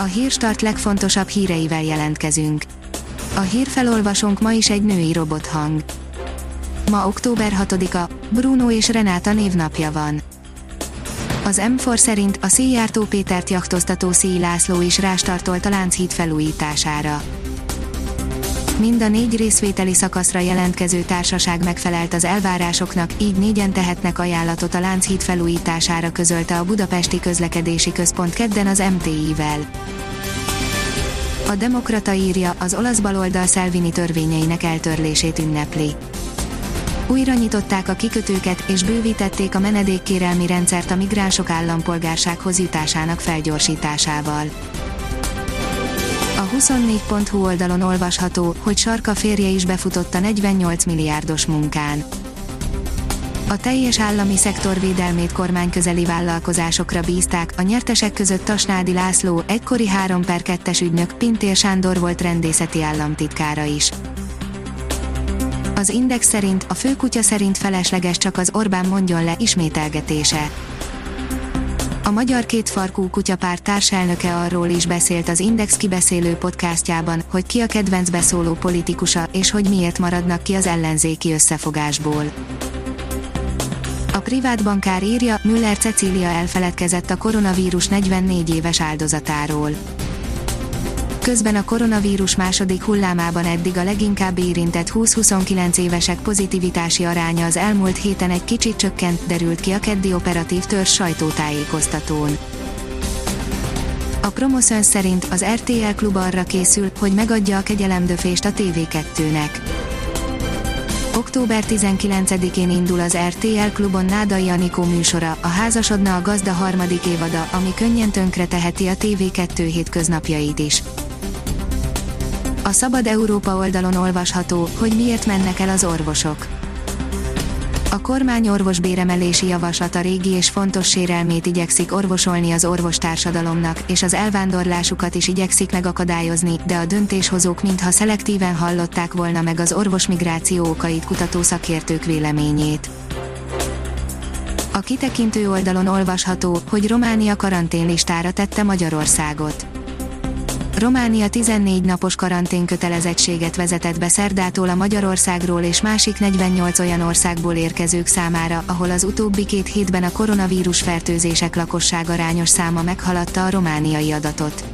A Hírstart legfontosabb híreivel jelentkezünk. A hírfelolvasónk ma is egy női robothang. Ma október 6-a, Bruno és Renáta névnapja van. Az M4 szerint a Szijjártó Pétert jachtoztató Szélyi László is rástartolt a Lánchíd felújítására. Mind a 4 részvételi szakaszra jelentkező társaság megfelelt az elvárásoknak, így 4-en tehetnek ajánlatot a Lánchíd felújítására, közölte a Budapesti Közlekedési Központ kedden az MTI-vel. A Demokrata írja, az olasz baloldal Salvini törvényeinek eltörlését ünnepli. Újra nyitották a kikötőket, és bővítették a menedékkérelmi rendszert a migránsok állampolgársághoz jutásának felgyorsításával. A 24.hu oldalon olvasható, hogy Sarka férje is befutott a 48 milliárdos munkán. A teljes állami szektor védelmét kormányközeli vállalkozásokra bízták, a nyertesek között Tasnádi László, egykori 3/2-es ügynök, Pintér Sándor volt rendészeti államtitkára is. Az Index szerint a főkutya szerint felesleges csak az Orbán mondjon le ismételgetése. A Magyar Kétfarkú Kutyapár társelnöke arról is beszélt az Index kibeszélő podcastjában, hogy ki a kedvenc beszóló politikusa, és hogy miért maradnak ki az ellenzéki összefogásból. A privát bankár írja, Müller Cecília elfeledkezett a koronavírus 44 éves áldozatáról. Közben a koronavírus második hullámában eddig a leginkább érintett 20-29 évesek pozitivitási aránya az elmúlt héten egy kicsit csökkent, derült ki a keddi operatív törzs sajtótájékoztatón. A Promoszön szerint az RTL Klub arra készül, hogy megadja a kegyelemdöfést a TV2-nek. Október 19-én indul az RTL Klubon Nádai Anikó műsora, a Házasodna a gazda harmadik évada, ami könnyen tönkre teheti a TV2 hétköznapjait is. A Szabad Európa oldalon olvasható, hogy miért mennek el az orvosok. A kormány orvosbéremelési javaslata régi és fontos sérelmét igyekszik orvosolni az orvostársadalomnak, és az elvándorlásukat is igyekszik megakadályozni, de a döntéshozók mintha szelektíven hallották volna meg az orvosmigráció okait kutató szakértők véleményét. A Kitekintő oldalon olvasható, hogy Románia karanténlistára tette Magyarországot. Románia 14 napos karanténkötelezettséget vezetett be szerdától a Magyarországról és másik 48 olyan országból érkezők számára, ahol az utóbbi 2 hétben a koronavírus fertőzések lakosságarányos száma meghaladta a romániai adatot.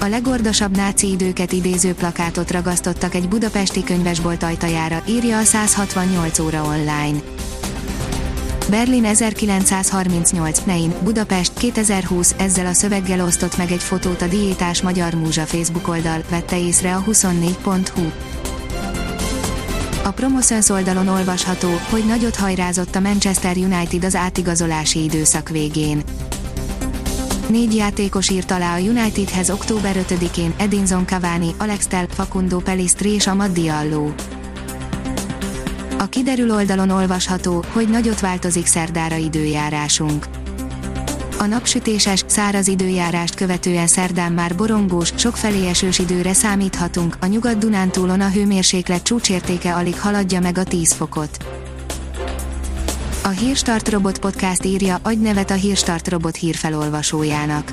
A legordosabb náci időket idéző plakátot ragasztottak egy budapesti könyvesbolt ajtajára, írja a 168 óra online. Berlin 1938, Nein, Budapest 2020, ezzel a szöveggel osztott meg egy fotót a Diétás Magyar Múzsa Facebook oldal, vette észre a 24.hu. A Promoszöns oldalon olvasható, hogy nagyot hajrázott a Manchester United az átigazolási időszak végén. 4 játékos írt alá a Unitedhez október 5-én, Edinson Cavani, Alex Telp, Facundo Pellistri és Amad Diallo. A Kiderül oldalon olvasható, hogy nagyot változik szerdára időjárásunk. A napsütéses, száraz időjárást követően szerdán már borongós, sokfelé esős időre számíthatunk, a Nyugat-Dunántúlon a hőmérséklet csúcsértéke alig haladja meg a 10 fokot. A Hírstart Robot Podcast írja, adj nevet a Hírstart Robot hírfelolvasójának.